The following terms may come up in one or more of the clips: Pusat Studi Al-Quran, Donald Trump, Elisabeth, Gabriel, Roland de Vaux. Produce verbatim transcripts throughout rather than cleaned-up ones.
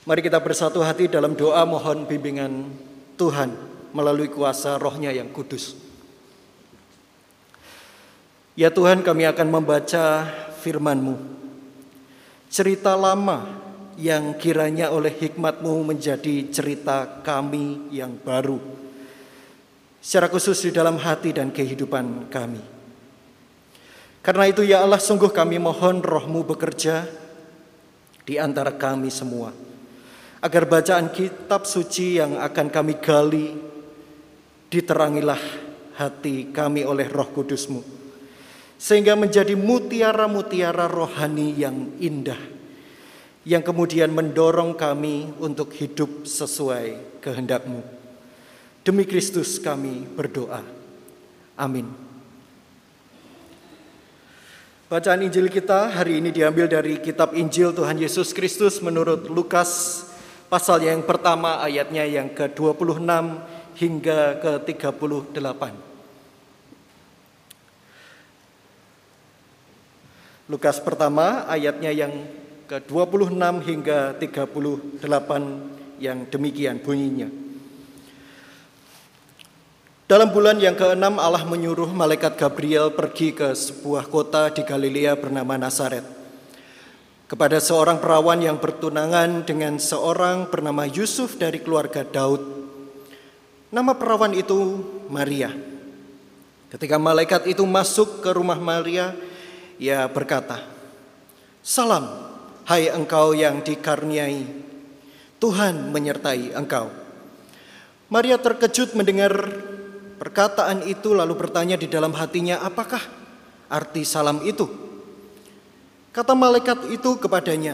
Mari kita bersatu hati dalam doa mohon bimbingan Tuhan melalui kuasa Roh-Nya yang kudus. Ya Tuhan, kami akan membaca firman-Mu. Cerita lama yang kiranya oleh hikmat-Mu menjadi cerita kami yang baru, secara khusus di dalam hati dan kehidupan kami. Karena itu ya Allah, sungguh kami mohon Roh-Mu bekerja di antara kami semua, agar bacaan kitab suci yang akan kami gali, diterangilah hati kami oleh Roh Kudus-Mu, sehingga menjadi mutiara-mutiara rohani yang indah, yang kemudian mendorong kami untuk hidup sesuai kehendak-Mu. Demi Kristus kami berdoa. Amin. Bacaan Injil kita hari ini diambil dari kitab Injil Tuhan Yesus Kristus menurut Lukas, pasal yang pertama ayatnya yang ke dua puluh enam hingga ke tiga puluh delapan. Lukas pertama ayatnya yang ke dua puluh enam hingga tiga puluh delapan yang demikian bunyinya. Dalam bulan yang keenam Allah menyuruh malaikat Gabriel pergi ke sebuah kota di Galilea bernama Nazaret, kepada seorang perawan yang bertunangan dengan seorang bernama Yusuf dari keluarga Daud. Nama perawan itu Maria. Ketika malaikat itu masuk ke rumah Maria, ia berkata, "Salam, hai engkau yang dikarniai, Tuhan menyertai engkau." Maria terkejut mendengar perkataan itu, lalu bertanya di dalam hatinya, "Apakah arti salam itu?" Kata malaikat itu kepadanya,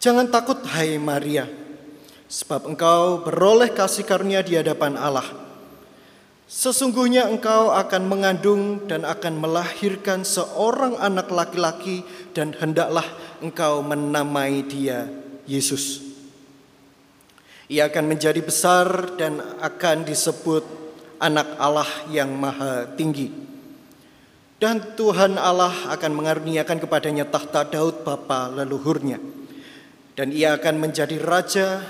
"Jangan takut, hai Maria, sebab engkau beroleh kasih karunia di hadapan Allah. Sesungguhnya engkau akan mengandung dan akan melahirkan seorang anak laki-laki, dan hendaklah engkau menamai dia Yesus. Ia akan menjadi besar dan akan disebut anak Allah yang maha tinggi. Dan Tuhan Allah akan mengaruniakan kepadanya tahta Daud bapa leluhurnya, dan ia akan menjadi raja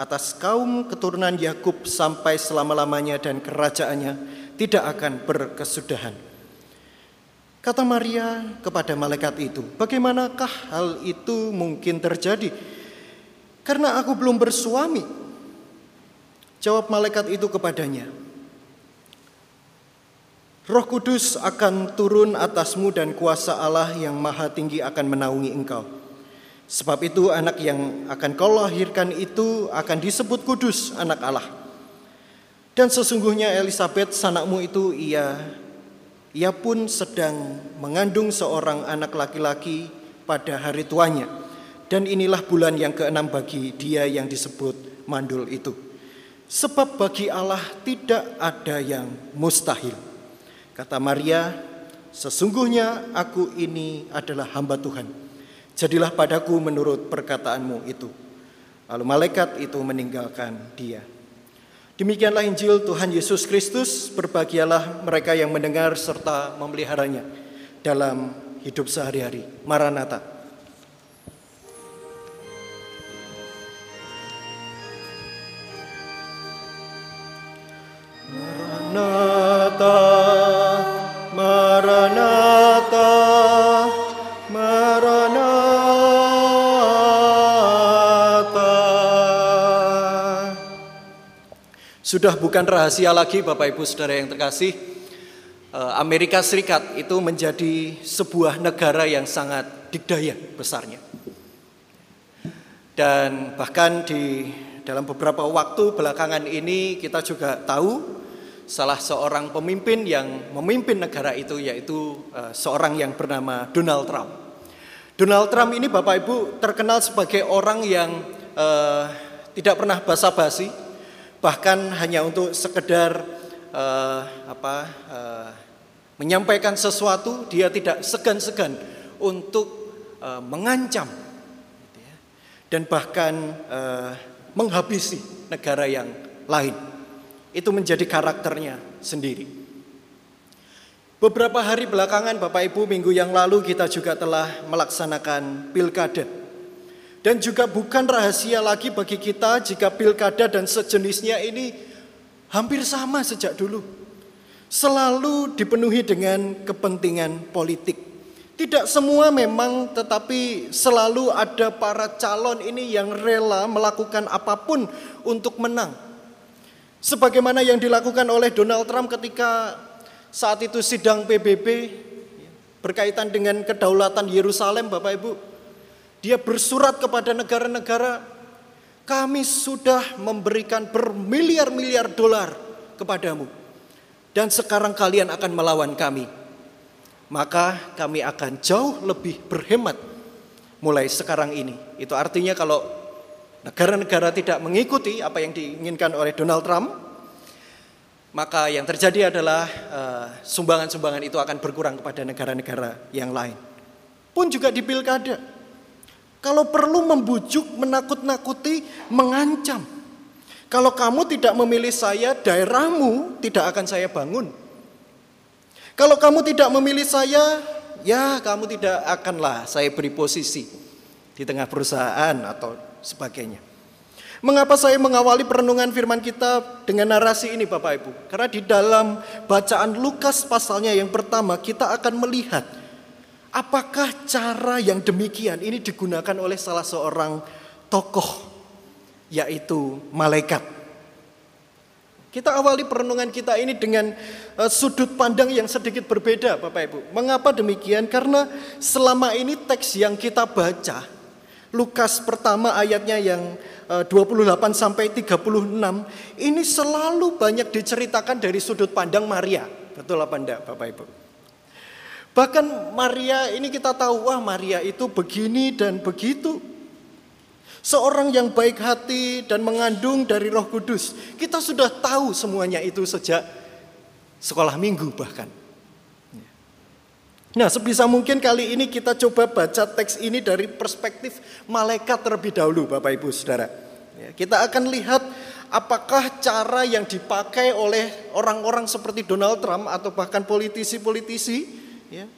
atas kaum keturunan Yakub sampai selama-lamanya, dan kerajaannya tidak akan berkesudahan." Kata Maria kepada malaikat itu, "Bagaimanakah hal itu mungkin terjadi? Karena aku belum bersuami." Jawab malaikat itu kepadanya, "Roh Kudus akan turun atasmu, dan kuasa Allah yang maha tinggi akan menaungi engkau. Sebab itu anak yang akan kau lahirkan itu akan disebut kudus, anak Allah. Dan sesungguhnya Elisabeth sanakmu itu ia ia pun sedang mengandung seorang anak laki-laki pada hari tuanya. Dan inilah bulan yang keenam bagi dia yang disebut mandul itu. Sebab bagi Allah tidak ada yang mustahil." Kata Maria, "Sesungguhnya aku ini adalah hamba Tuhan. Jadilah padaku menurut perkataanmu itu." Lalu malaikat itu meninggalkan dia. Demikianlah Injil Tuhan Yesus Kristus. Berbahagialah mereka yang mendengar serta memeliharanya dalam hidup sehari-hari. Maranatha. Maranatha, Maranatha, Maranatha. Sudah bukan rahasia lagi Bapak Ibu Saudara yang terkasih, Amerika Serikat itu menjadi sebuah negara yang sangat digdaya besarnya. Dan bahkan di dalam beberapa waktu belakangan ini kita juga tahu salah seorang pemimpin yang memimpin negara itu, yaitu seorang yang bernama Donald Trump. Donald Trump ini Bapak Ibu terkenal sebagai orang yang eh, tidak pernah basa-basi, bahkan hanya untuk sekedar uh, apa, uh, menyampaikan sesuatu, dia tidak segan-segan untuk uh, mengancam dan bahkan uh, menghabisi negara yang lain. Itu menjadi karakternya sendiri. Beberapa hari belakangan Bapak Ibu, minggu yang lalu kita juga telah melaksanakan pilkada. Dan juga bukan rahasia lagi bagi kita jika pilkada dan sejenisnya ini hampir sama sejak dulu. Selalu dipenuhi dengan kepentingan politik. Tidak semua memang, tetapi selalu ada para calon ini yang rela melakukan apapun untuk menang. Sebagaimana yang dilakukan oleh Donald Trump ketika saat itu sidang P B B berkaitan dengan kedaulatan Yerusalem, Bapak Ibu. Dia bersurat kepada negara-negara, kami sudah memberikan bermiliar-miliar dolar kepadamu. Dan sekarang kalian akan melawan kami. Maka kami akan jauh lebih berhemat mulai sekarang ini. Itu artinya kalau negara-negara tidak mengikuti apa yang diinginkan oleh Donald Trump, maka yang terjadi adalah uh, sumbangan-sumbangan itu akan berkurang kepada negara-negara yang lain. Pun juga di pilkada. Kalau perlu membujuk, menakut-nakuti, mengancam. Kalau kamu tidak memilih saya, daerahmu tidak akan saya bangun. Kalau kamu tidak memilih saya, ya kamu tidak akanlah saya beri posisi di tengah perusahaan atau sebagainya. Mengapa saya mengawali perenungan firman kita dengan narasi ini, Bapak Ibu? Karena di dalam bacaan Lukas pasalnya yang pertama, kita akan melihat apakah cara yang demikian ini digunakan oleh salah seorang tokoh, yaitu malaikat. Kita awali perenungan kita ini dengan sudut pandang yang sedikit berbeda, Bapak Ibu. Mengapa demikian? Karena selama ini teks yang kita baca, Lukas pertama ayatnya yang dua puluh delapan sampai tiga puluh enam, ini selalu banyak diceritakan dari sudut pandang Maria. Betul apa enggak, Bapak Ibu? Bahkan Maria ini kita tahu, wah Maria itu begini dan begitu. Seorang yang baik hati dan mengandung dari Roh Kudus. Kita sudah tahu semuanya itu sejak sekolah minggu bahkan. Nah, sebisa mungkin kali ini kita coba baca teks ini dari perspektif malaikat terlebih dahulu, Bapak Ibu Saudara. Kita akan lihat apakah cara yang dipakai oleh orang-orang seperti Donald Trump atau bahkan politisi-politisi ya,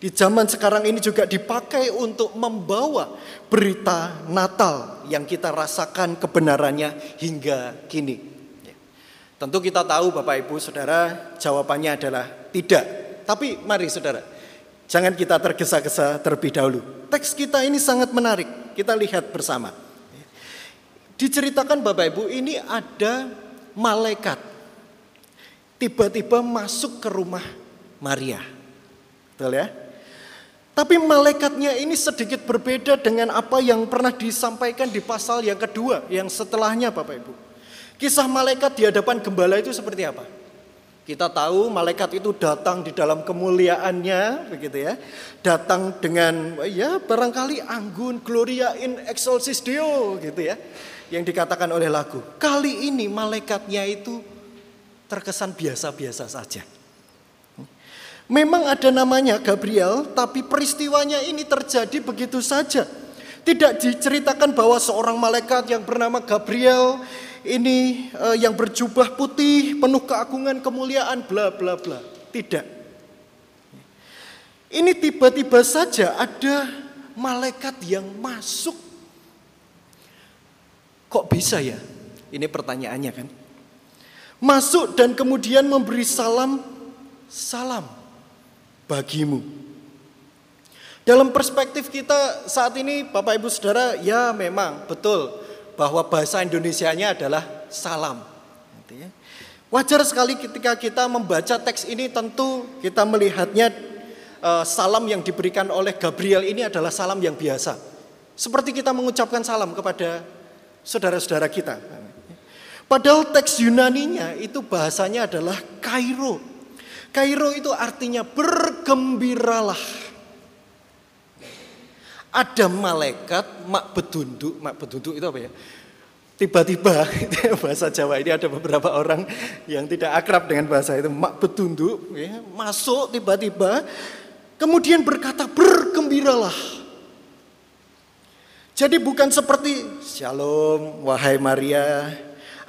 di zaman sekarang ini juga dipakai untuk membawa berita Natal yang kita rasakan kebenarannya hingga kini. Ya. Tentu kita tahu Bapak Ibu Saudara jawabannya adalah tidak. Tapi mari Saudara, jangan kita tergesa-gesa terlebih dahulu. Teks kita ini sangat menarik, kita lihat bersama. Ya. Diceritakan Bapak Ibu ini ada malaikat tiba-tiba masuk ke rumah Maria. Betul ya? Tapi malaikatnya ini sedikit berbeda dengan apa yang pernah disampaikan di pasal yang kedua, yang setelahnya Bapak Ibu. Kisah malaikat di hadapan gembala itu seperti apa? Kita tahu malaikat itu datang di dalam kemuliaannya, begitu ya. Datang dengan ya barangkali anggun, Gloria in excelsis Deo gitu ya, yang dikatakan oleh lagu. Kali ini malaikatnya itu terkesan biasa-biasa saja. Memang ada namanya Gabriel, tapi peristiwanya ini terjadi begitu saja. Tidak diceritakan bahwa seorang malaikat yang bernama Gabriel ini eh, yang berjubah putih, penuh keagungan, kemuliaan, bla bla bla. Tidak. Ini tiba-tiba saja ada malaikat yang masuk. Kok bisa ya? Ini pertanyaannya kan. Masuk dan kemudian memberi salam, salam. Bagimu. Dalam perspektif kita saat ini Bapak Ibu Saudara, ya memang betul bahwa bahasa Indonesianya adalah salam. Wajar sekali ketika kita membaca teks ini tentu kita melihatnya salam yang diberikan oleh Gabriel ini adalah salam yang biasa. Seperti kita mengucapkan salam kepada saudara-saudara kita. Padahal teks Yunaninya itu bahasanya adalah kairo. Kairo itu artinya bergembiralah. Ada malaikat mak bedunduk, mak bedunduk itu apa ya? Tiba-tiba bahasa Jawa ini ada beberapa orang yang tidak akrab dengan bahasa itu, mak bedunduk ya, masuk tiba-tiba kemudian berkata bergembiralah. Jadi bukan seperti Shalom wahai Maria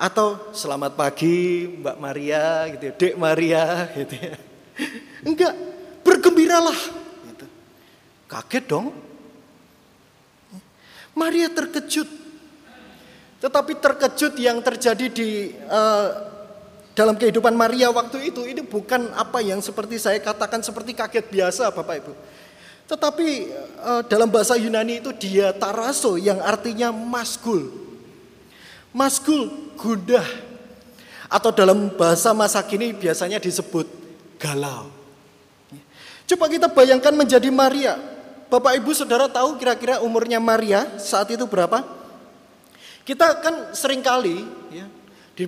atau selamat pagi Mbak Maria gitu ya, Dek Maria gitu ya. Enggak, bergembiralah gitu. Kaget dong. Maria terkejut. Tetapi terkejut yang terjadi di uh, dalam kehidupan Maria waktu itu, ini bukan apa yang seperti saya katakan seperti kaget biasa, Bapak Ibu. Tetapi uh, dalam bahasa Yunani itu diataraso, yang artinya masgul. Masgul, gundah. Atau dalam bahasa masa kini biasanya disebut galau. Coba kita bayangkan menjadi Maria. Bapak Ibu Saudara tahu kira-kira umurnya Maria saat itu berapa? Kita kan seringkali ya, Di,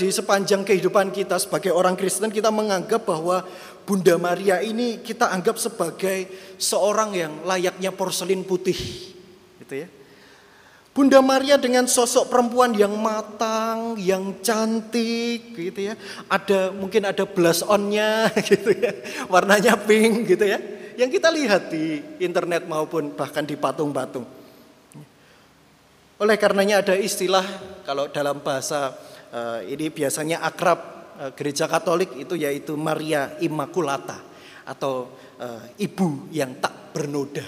di sepanjang kehidupan kita sebagai orang Kristen, kita menganggap bahwa Bunda Maria ini kita anggap sebagai seorang yang layaknya porselin putih, gitu ya. Bunda Maria dengan sosok perempuan yang matang, yang cantik, gitu ya. Ada mungkin ada blush on-nya, gitu ya. Warnanya pink, gitu ya. Yang kita lihat di internet maupun bahkan di patung-patung. Oleh karenanya ada istilah kalau dalam bahasa Uh, ini biasanya akrab uh, gereja Katolik itu, yaitu Maria Immaculata atau uh, ibu yang tak bernoda,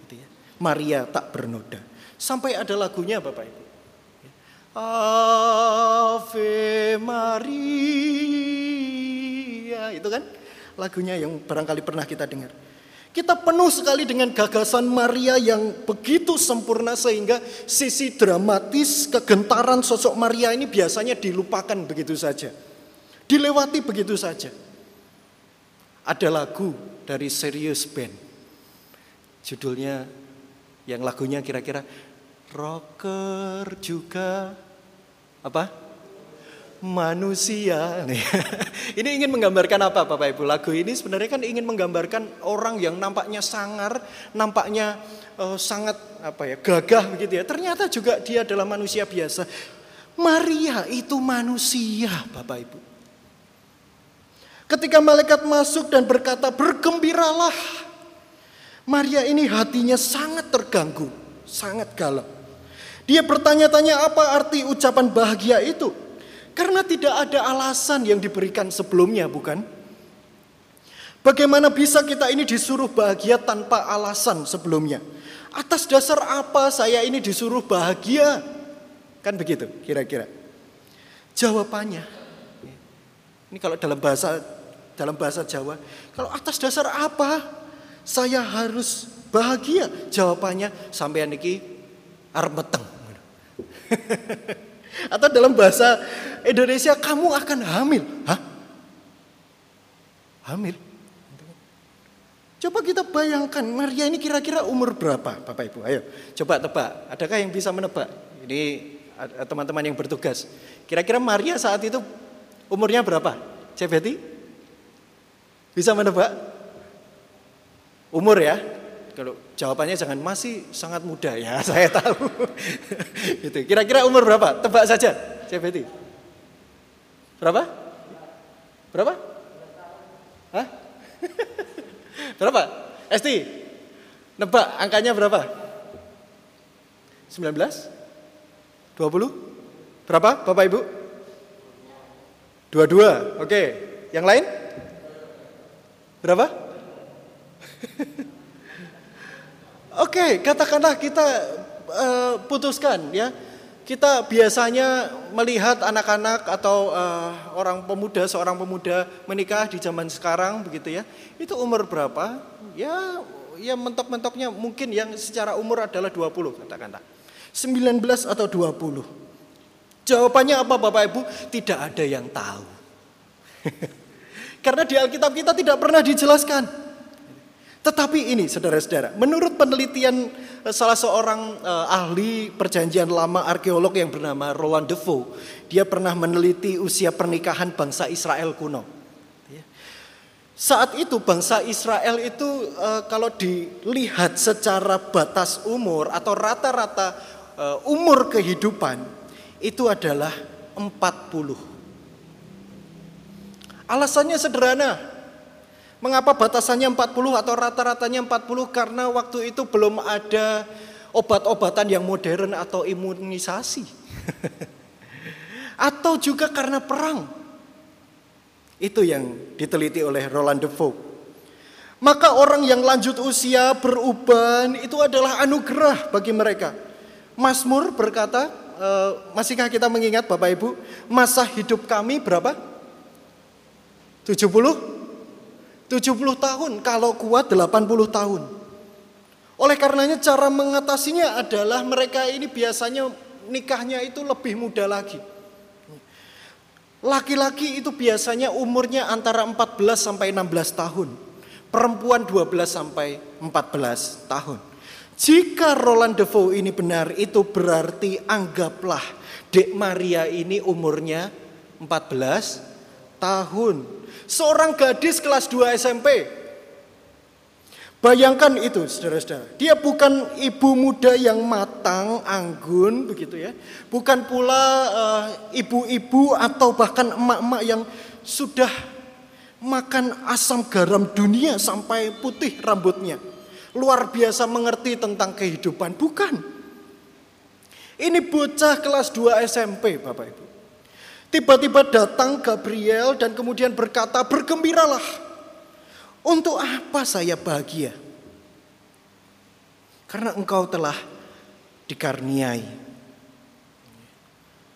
gitu ya. Maria tak bernoda. Sampai ada lagunya, Bapak Ibu. Ave Maria, itu kan lagunya yang barangkali pernah kita dengar. Kita penuh sekali dengan gagasan Maria yang begitu sempurna sehingga sisi dramatis kegentaran sosok Maria ini biasanya dilupakan begitu saja. Dilewati begitu saja. Ada lagu dari Serious Band. Judulnya, yang lagunya kira-kira rocker juga apa? Manusia. Ini ingin menggambarkan apa, Bapak Ibu? Lagu ini sebenarnya kan ingin menggambarkan orang yang nampaknya sangar, nampaknya uh, sangat apa ya, gagah begitu ya. Ternyata juga dia adalah manusia biasa. Maria itu manusia, Bapak Ibu. Ketika malaikat masuk dan berkata, "Bergembiralah." Maria ini hatinya sangat terganggu, sangat galau. Dia bertanya-tanya apa arti ucapan bahagia itu. Karena tidak ada alasan yang diberikan sebelumnya, bukan? Bagaimana bisa kita ini disuruh bahagia tanpa alasan sebelumnya? Atas dasar apa saya ini disuruh bahagia? Kan begitu kira-kira. Jawabannya, ini kalau dalam bahasa dalam bahasa Jawa, kalau atas dasar apa saya harus bahagia? Jawabannya, sampean iki arep meteng. Atau dalam bahasa Indonesia, kamu akan hamil. Hah? Hamil? Coba kita bayangkan, Maria ini kira-kira umur berapa, Bapak Ibu? Ayo, coba tebak. Adakah yang bisa menebak? Ini teman-teman yang bertugas. Kira-kira Maria saat itu umurnya berapa? Cek Betty? Bisa menebak? Umur ya? Kalau jawabannya jangan masih sangat muda ya, saya tahu. Gitu. Kira-kira umur berapa? Tebak saja, C B T. Berapa? Berapa? Hah? Berapa? S T. Nebak angkanya berapa? sembilan belas? dua puluh? Berapa, Bapak Ibu? dua puluh dua. Oke. Yang lain? Berapa? Oke, katakanlah kita uh, putuskan ya. Kita biasanya melihat anak-anak atau uh, orang pemuda, seorang pemuda menikah di zaman sekarang begitu ya. Itu umur berapa? Ya, ya mentok-mentoknya mungkin yang secara umur adalah dua puluh, katakanlah. sembilan belas atau dua puluh. Jawabannya apa, Bapak Ibu? Tidak ada yang tahu. Karena di Alkitab kita tidak pernah dijelaskan. Tetapi ini, saudara-saudara, menurut penelitian salah seorang uh, ahli perjanjian lama arkeolog yang bernama Roland de Vaux, dia pernah meneliti usia pernikahan bangsa Israel kuno. Saat itu bangsa Israel itu uh, kalau dilihat secara batas umur atau rata-rata uh, umur kehidupan itu adalah empat puluh. Alasannya sederhana. Mengapa batasannya empat puluh atau rata-ratanya empat puluh? Karena waktu itu belum ada obat-obatan yang modern atau imunisasi. Atau juga karena perang. Itu yang diteliti oleh Roland de Vaux. Maka orang yang lanjut usia, beruban, itu adalah anugerah bagi mereka. Mazmur berkata, e, masihkah kita mengingat Bapak Ibu, masa hidup kami berapa? tujuh puluh tahun, kalau kuat delapan puluh tahun. Oleh karenanya cara mengatasinya adalah mereka ini biasanya nikahnya itu lebih muda lagi. Laki-laki itu biasanya umurnya antara empat belas sampai enam belas tahun. Perempuan dua belas sampai empat belas tahun. Jika Roland de Vaux ini benar, itu berarti anggaplah Dek Maria ini umurnya empat belas tahun. Seorang gadis kelas dua S M P. Bayangkan itu, saudara-saudara. Dia bukan ibu muda yang matang, anggun, begitu ya. Bukan pula uh, ibu-ibu atau bahkan emak-emak yang sudah makan asam garam dunia sampai putih rambutnya. Luar biasa mengerti tentang kehidupan. Bukan. Ini bocah kelas dua S M P, Bapak Ibu. Tiba-tiba datang Gabriel dan kemudian berkata, bergembiralah. Untuk apa saya bahagia? Karena engkau telah dikarniai.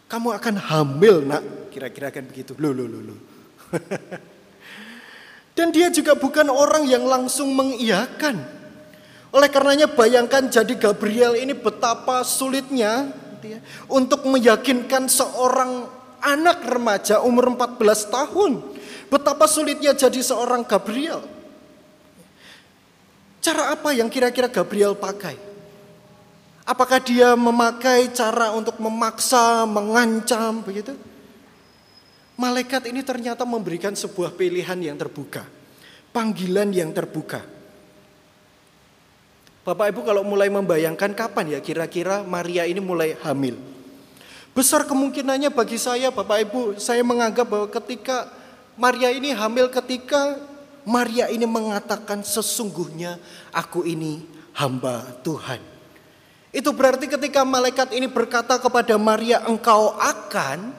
Kamu akan hamil, nak. Kira-kira kan begitu. Loh, loh, loh, loh. Dan dia juga bukan orang yang langsung mengiyakan. Oleh karenanya bayangkan jadi Gabriel ini betapa sulitnya untuk meyakinkan seorang anak remaja umur empat belas tahun. Betapa sulitnya jadi seorang Gabriel. Cara apa yang kira-kira Gabriel pakai? Apakah dia memakai cara untuk memaksa, mengancam, begitu? Malaikat ini ternyata memberikan sebuah pilihan yang terbuka. Panggilan yang terbuka. Bapak Ibu kalau mulai membayangkan kapan ya kira-kira Maria ini mulai hamil. Besar kemungkinannya bagi saya Bapak Ibu, saya menganggap bahwa ketika Maria ini hamil, ketika Maria ini mengatakan sesungguhnya aku ini hamba Tuhan. Itu berarti ketika malaikat ini berkata kepada Maria, engkau akan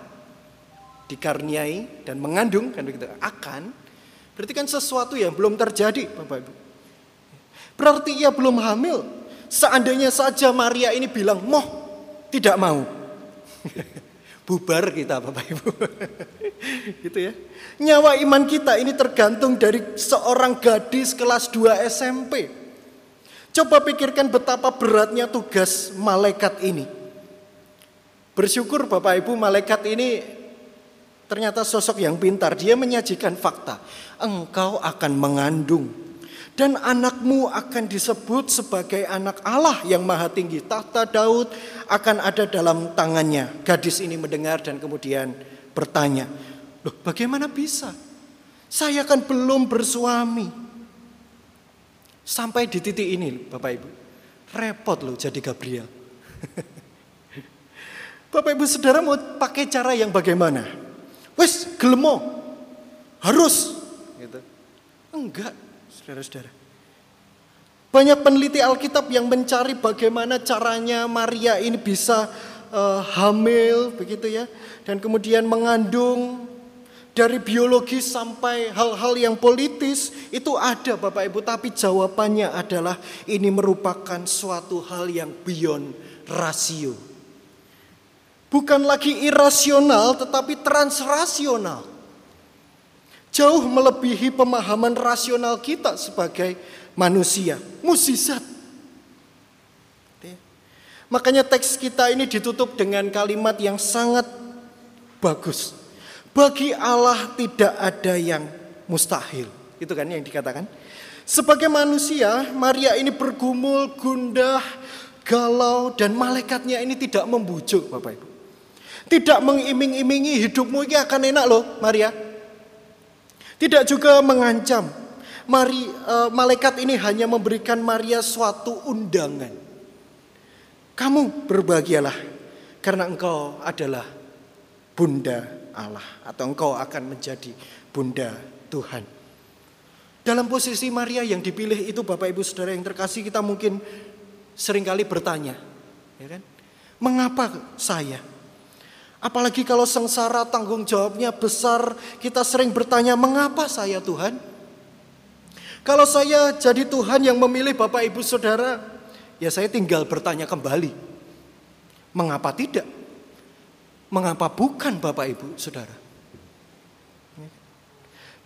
dikarniai dan mengandung, kan begitu, akan, berarti kan sesuatu yang belum terjadi, Bapak Ibu. Berarti ia belum hamil. Seandainya saja Maria ini bilang, moh, tidak mau. Bubar kita, Bapak Ibu. Gitu ya. Nyawa iman kita ini tergantung dari seorang gadis kelas dua S M P. Coba pikirkan betapa beratnya tugas malaikat ini. Bersyukur Bapak Ibu, malaikat ini ternyata sosok yang pintar, dia menyajikan fakta. Engkau akan mengandung dan anakmu akan disebut sebagai anak Allah yang maha tinggi. Tahta Daud akan ada dalam tangannya. Gadis ini mendengar dan kemudian bertanya, loh bagaimana bisa? Saya kan belum bersuami. Sampai di titik ini Bapak Ibu, repot loh jadi Gabriel. Bapak Ibu saudara mau pakai cara yang bagaimana? Wes gelemo harus gitu. Enggak, saudara-saudara. Banyak peneliti Alkitab yang mencari bagaimana caranya Maria ini bisa uh, hamil begitu ya, dan kemudian mengandung. Dari biologi sampai hal-hal yang politis itu ada Bapak Ibu, tapi jawabannya adalah ini merupakan suatu hal yang beyond rasio. Bukan lagi irasional tetapi transrasional. Jauh melebihi pemahaman rasional kita sebagai manusia. Mukjizat. Makanya teks kita ini ditutup dengan kalimat yang sangat bagus. Bagi Allah tidak ada yang mustahil. Itu kan yang dikatakan. Sebagai manusia, Maria ini bergumul, gundah, galau, dan malaikatnya ini tidak membujuk Bapak Ibu. Tidak mengiming-imingi hidupmu ini akan enak loh Maria. Tidak juga mengancam. Mari, uh, malaikat ini hanya memberikan Maria suatu undangan. Kamu berbahagialah karena engkau adalah bunda Allah. Atau engkau akan menjadi bunda Tuhan. Dalam posisi Maria yang dipilih itu Bapak Ibu saudara yang terkasih, kita mungkin seringkali bertanya. Ya kan? Mengapa saya? Apalagi kalau sengsara tanggung jawabnya besar, kita sering bertanya, mengapa saya Tuhan? Kalau saya jadi Tuhan yang memilih Bapak Ibu Saudara, ya saya tinggal bertanya kembali. Mengapa tidak? Mengapa bukan, Bapak Ibu Saudara?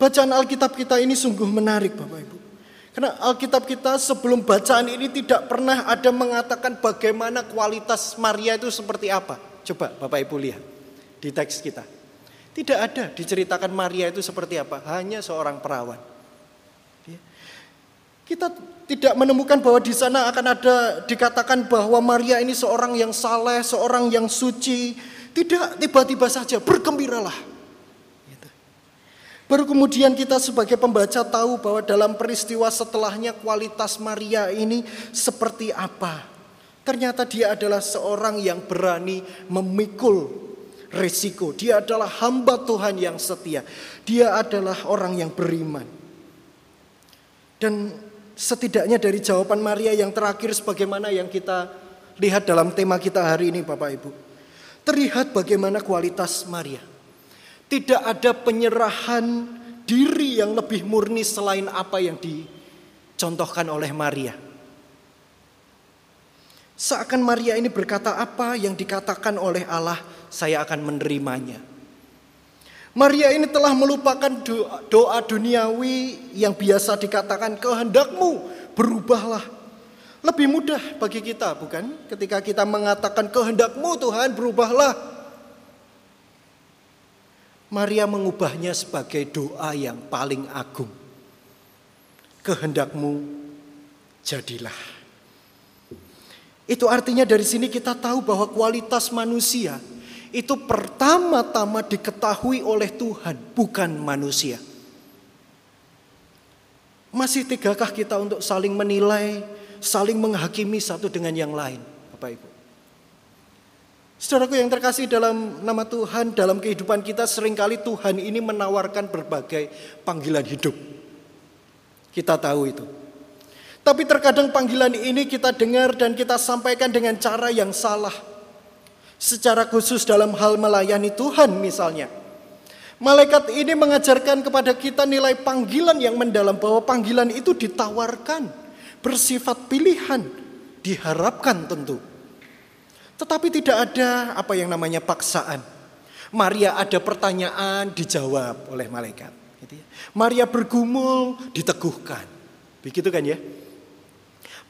Bacaan Alkitab kita ini sungguh menarik, Bapak Ibu. Karena Alkitab kita sebelum bacaan ini tidak pernah ada mengatakan bagaimana kualitas Maria itu seperti apa. Coba Bapak Ibu lihat di teks kita. Tidak ada diceritakan Maria itu seperti apa. Hanya seorang perawan. Kita tidak menemukan bahwa di sana akan ada dikatakan bahwa Maria ini seorang yang saleh, seorang yang suci. Tidak, tiba-tiba saja bergembiralah. Baru kemudian kita sebagai pembaca tahu bahwa dalam peristiwa setelahnya kualitas Maria ini seperti apa. Ternyata dia adalah seorang yang berani memikul risiko. Dia adalah hamba Tuhan yang setia. Dia adalah orang yang beriman. Dan setidaknya dari jawaban Maria yang terakhir sebagaimana yang kita lihat dalam tema kita hari ini, Bapak Ibu. Terlihat bagaimana kualitas Maria. Tidak ada penyerahan diri yang lebih murni selain apa yang dicontohkan oleh Maria. Seakan Maria ini berkata apa yang dikatakan oleh Allah, saya akan menerimanya. Maria ini telah melupakan doa, doa duniawi yang biasa dikatakan kehendakmu berubahlah. Lebih mudah bagi kita, bukan? Ketika kita mengatakan kehendakmu Tuhan berubahlah. Maria mengubahnya sebagai doa yang paling agung. Kehendakmu jadilah. Itu artinya dari sini kita tahu bahwa kualitas manusia itu pertama-tama diketahui oleh Tuhan, bukan manusia. Masih tegakah kita untuk saling menilai, saling menghakimi satu dengan yang lain, Bapak Ibu? Saudaraku yang terkasih dalam nama Tuhan, dalam kehidupan kita seringkali Tuhan ini menawarkan berbagai panggilan hidup. Kita tahu itu. Tapi terkadang panggilan ini kita dengar dan kita sampaikan dengan cara yang salah. Secara khusus dalam hal melayani Tuhan misalnya. Malaikat ini mengajarkan kepada kita nilai panggilan yang mendalam. Bahwa panggilan itu ditawarkan, bersifat pilihan, diharapkan tentu. Tetapi tidak ada apa yang namanya paksaan. Maria ada pertanyaan dijawab oleh malaikat. Maria bergumul diteguhkan. Begitu kan ya?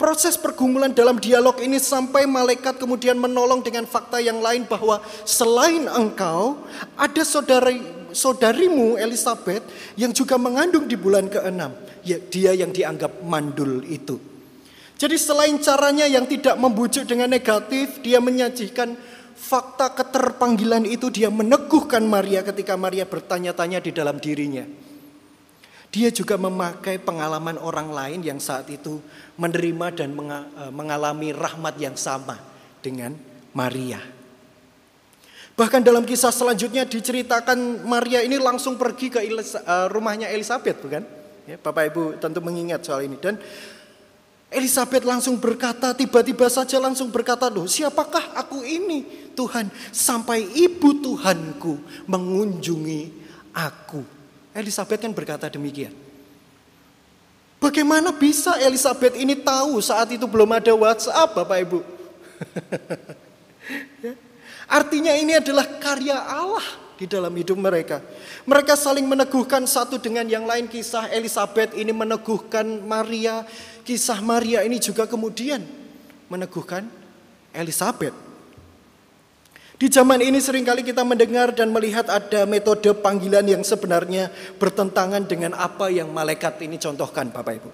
Proses pergumulan dalam dialog ini sampai malaikat kemudian menolong dengan fakta yang lain bahwa selain engkau ada saudari, saudarimu Elisabeth yang juga mengandung di bulan keenam. Ya, dia yang dianggap mandul itu. Jadi selain caranya yang tidak membujuk dengan negatif, dia menyajikan fakta keterpanggilan itu, dia meneguhkan Maria ketika Maria bertanya-tanya di dalam dirinya. Dia juga memakai pengalaman orang lain yang saat itu menerima dan mengalami rahmat yang sama dengan Maria. Bahkan dalam kisah selanjutnya diceritakan Maria ini langsung pergi ke rumahnya Elisabeth, bukan? Bapak Ibu tentu mengingat soal ini. Dan Elisabeth langsung berkata, tiba-tiba saja langsung berkata, "Loh, siapakah aku ini, Tuhan, sampai ibu Tuhanku mengunjungi aku?" Elisabeth kan berkata demikian. Bagaimana bisa Elisabeth ini tahu saat itu belum ada WhatsApp, Bapak Ibu? Artinya ini adalah karya Allah di dalam hidup mereka. Mereka saling meneguhkan satu dengan yang lain. Kisah Elisabeth ini meneguhkan Maria. Kisah Maria ini juga kemudian meneguhkan Elisabeth. Di zaman ini seringkali kita mendengar dan melihat ada metode panggilan yang sebenarnya bertentangan dengan apa yang malaikat ini contohkan, Bapak Ibu.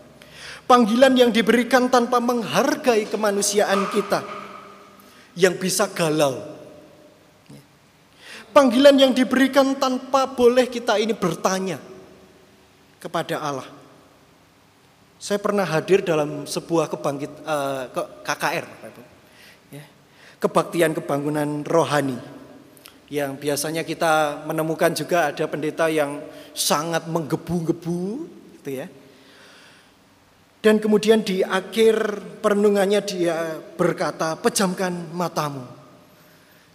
Panggilan yang diberikan tanpa menghargai kemanusiaan kita yang bisa galau. Panggilan yang diberikan tanpa boleh kita ini bertanya kepada Allah. Saya pernah hadir dalam sebuah kebangkit uh, K K R, Bapak Ibu. Kebaktian kebangunan rohani yang biasanya kita menemukan juga ada pendeta yang sangat menggebu-gebu gitu ya. Dan kemudian di akhir perenungannya dia berkata, "Pejamkan matamu."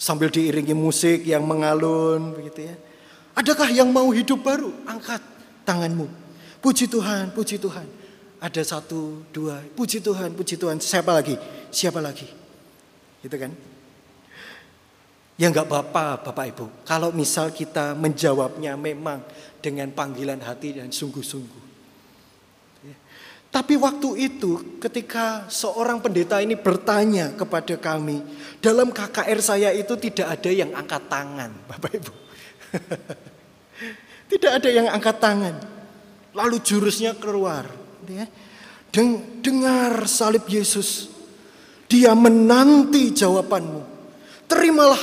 Sambil diiringi musik yang mengalun begitu ya. "Adakah yang mau hidup baru? Angkat tanganmu." Puji Tuhan, puji Tuhan. Ada satu, dua. Puji Tuhan, puji Tuhan. Siapa lagi? Siapa lagi? Gitu kan? Ya enggak Bapak, Bapak Ibu. Kalau misal kita menjawabnya memang dengan panggilan hati dan sungguh-sungguh. Tapi waktu itu ketika seorang pendeta ini bertanya kepada kami, dalam K K R saya itu tidak ada yang angkat tangan, Bapak Ibu. Tidak ada yang angkat tangan. Lalu jurusnya keluar. Dengar salib Yesus. Dia menanti jawabanmu. Terimalah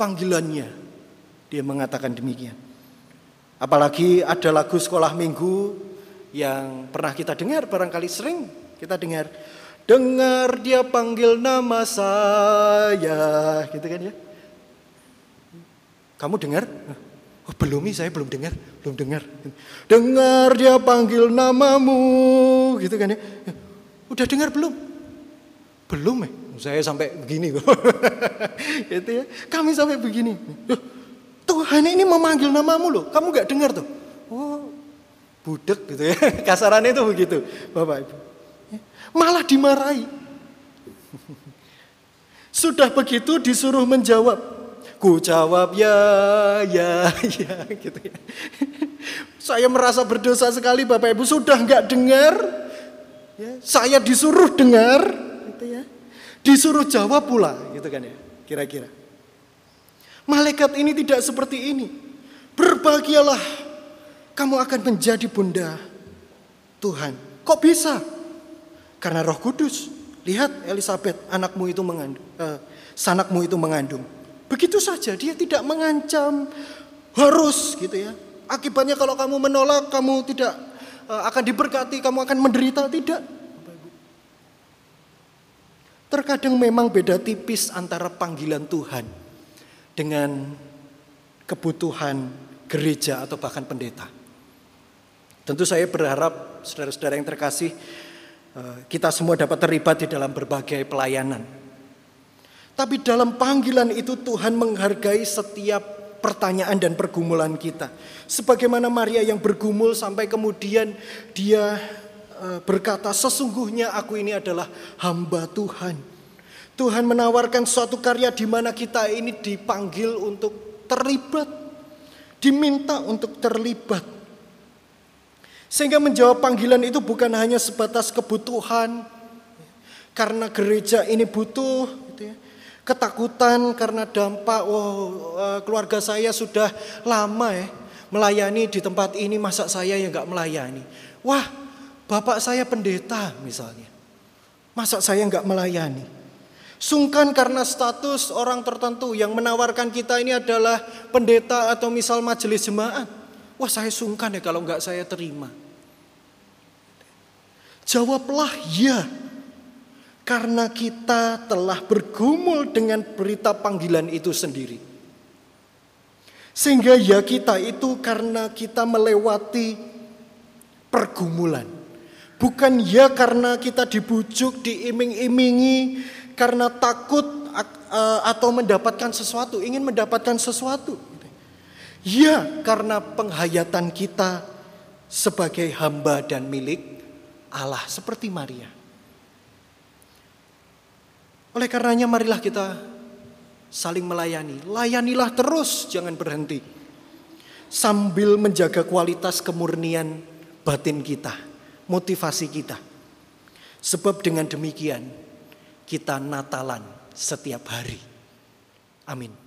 panggilannya. Dia mengatakan demikian. Apalagi ada lagu sekolah minggu yang pernah kita dengar, barangkali sering kita dengar. Dengar dia panggil nama saya. Gitu kan ya. Kamu dengar? Oh, belum nih, saya belum dengar, belum dengar. Dengar dia panggil namamu, gitu kan ya. Udah dengar belum? Belum ya. Saya sampai begini. Gitu ya. Kami sampai begini. Tuhan ini memanggil namamu loh, kamu gak dengar tuh. Oh, budek gitu ya. Kasarannya itu begitu, Bapak Ibu. Malah dimarahi. Sudah begitu disuruh menjawab. Ku jawab ya, ya, ya, gitu ya. Saya merasa berdosa sekali, Bapak Ibu, sudah nggak dengar. Ya, saya disuruh dengar, gitu ya. Disuruh jawab pula, gitu kan ya. Kira-kira. Malaikat ini tidak seperti ini. Berbahagialah, kamu akan menjadi bunda Tuhan. Kok bisa? Karena Roh Kudus. Lihat Elisabeth, anakmu itu mengandung, eh, sanakmu itu mengandung. Begitu saja, dia tidak mengancam harus gitu ya. Akibatnya kalau kamu menolak, kamu tidak akan diberkati, kamu akan menderita, tidak. Terkadang memang beda tipis antara panggilan Tuhan dengan kebutuhan gereja atau bahkan pendeta. Tentu saya berharap saudara-saudara yang terkasih, kita semua dapat terlibat di dalam berbagai pelayanan. Tapi dalam panggilan itu Tuhan menghargai setiap pertanyaan dan pergumulan kita. Sebagaimana Maria yang bergumul sampai kemudian dia berkata, sesungguhnya aku ini adalah hamba Tuhan. Tuhan menawarkan suatu karya di mana kita ini dipanggil untuk terlibat. Diminta untuk terlibat. Sehingga menjawab panggilan itu bukan hanya sebatas kebutuhan. Karena gereja ini butuh gitu ya. Ketakutan karena dampak, oh, keluarga saya sudah lama ya melayani di tempat ini, masa saya yang gak melayani. Wah, bapak saya pendeta misalnya, masa saya gak melayani. Sungkan karena status orang tertentu yang menawarkan kita ini adalah pendeta atau misal majelis jemaat. Wah, saya sungkan ya kalau gak saya terima. Jawablah ya. Karena kita telah bergumul dengan berita panggilan itu sendiri. Sehingga ya kita itu karena kita melewati pergumulan. Bukan ya karena kita dibujuk, diiming-imingi, karena takut atau mendapatkan sesuatu, ingin mendapatkan sesuatu. Ya karena penghayatan kita sebagai hamba dan milik Allah seperti Maria. Oleh karenanya marilah kita saling melayani. Layanilah terus, jangan berhenti. Sambil menjaga kualitas kemurnian batin kita, motivasi kita. Sebab dengan demikian kita natalan setiap hari. Amin.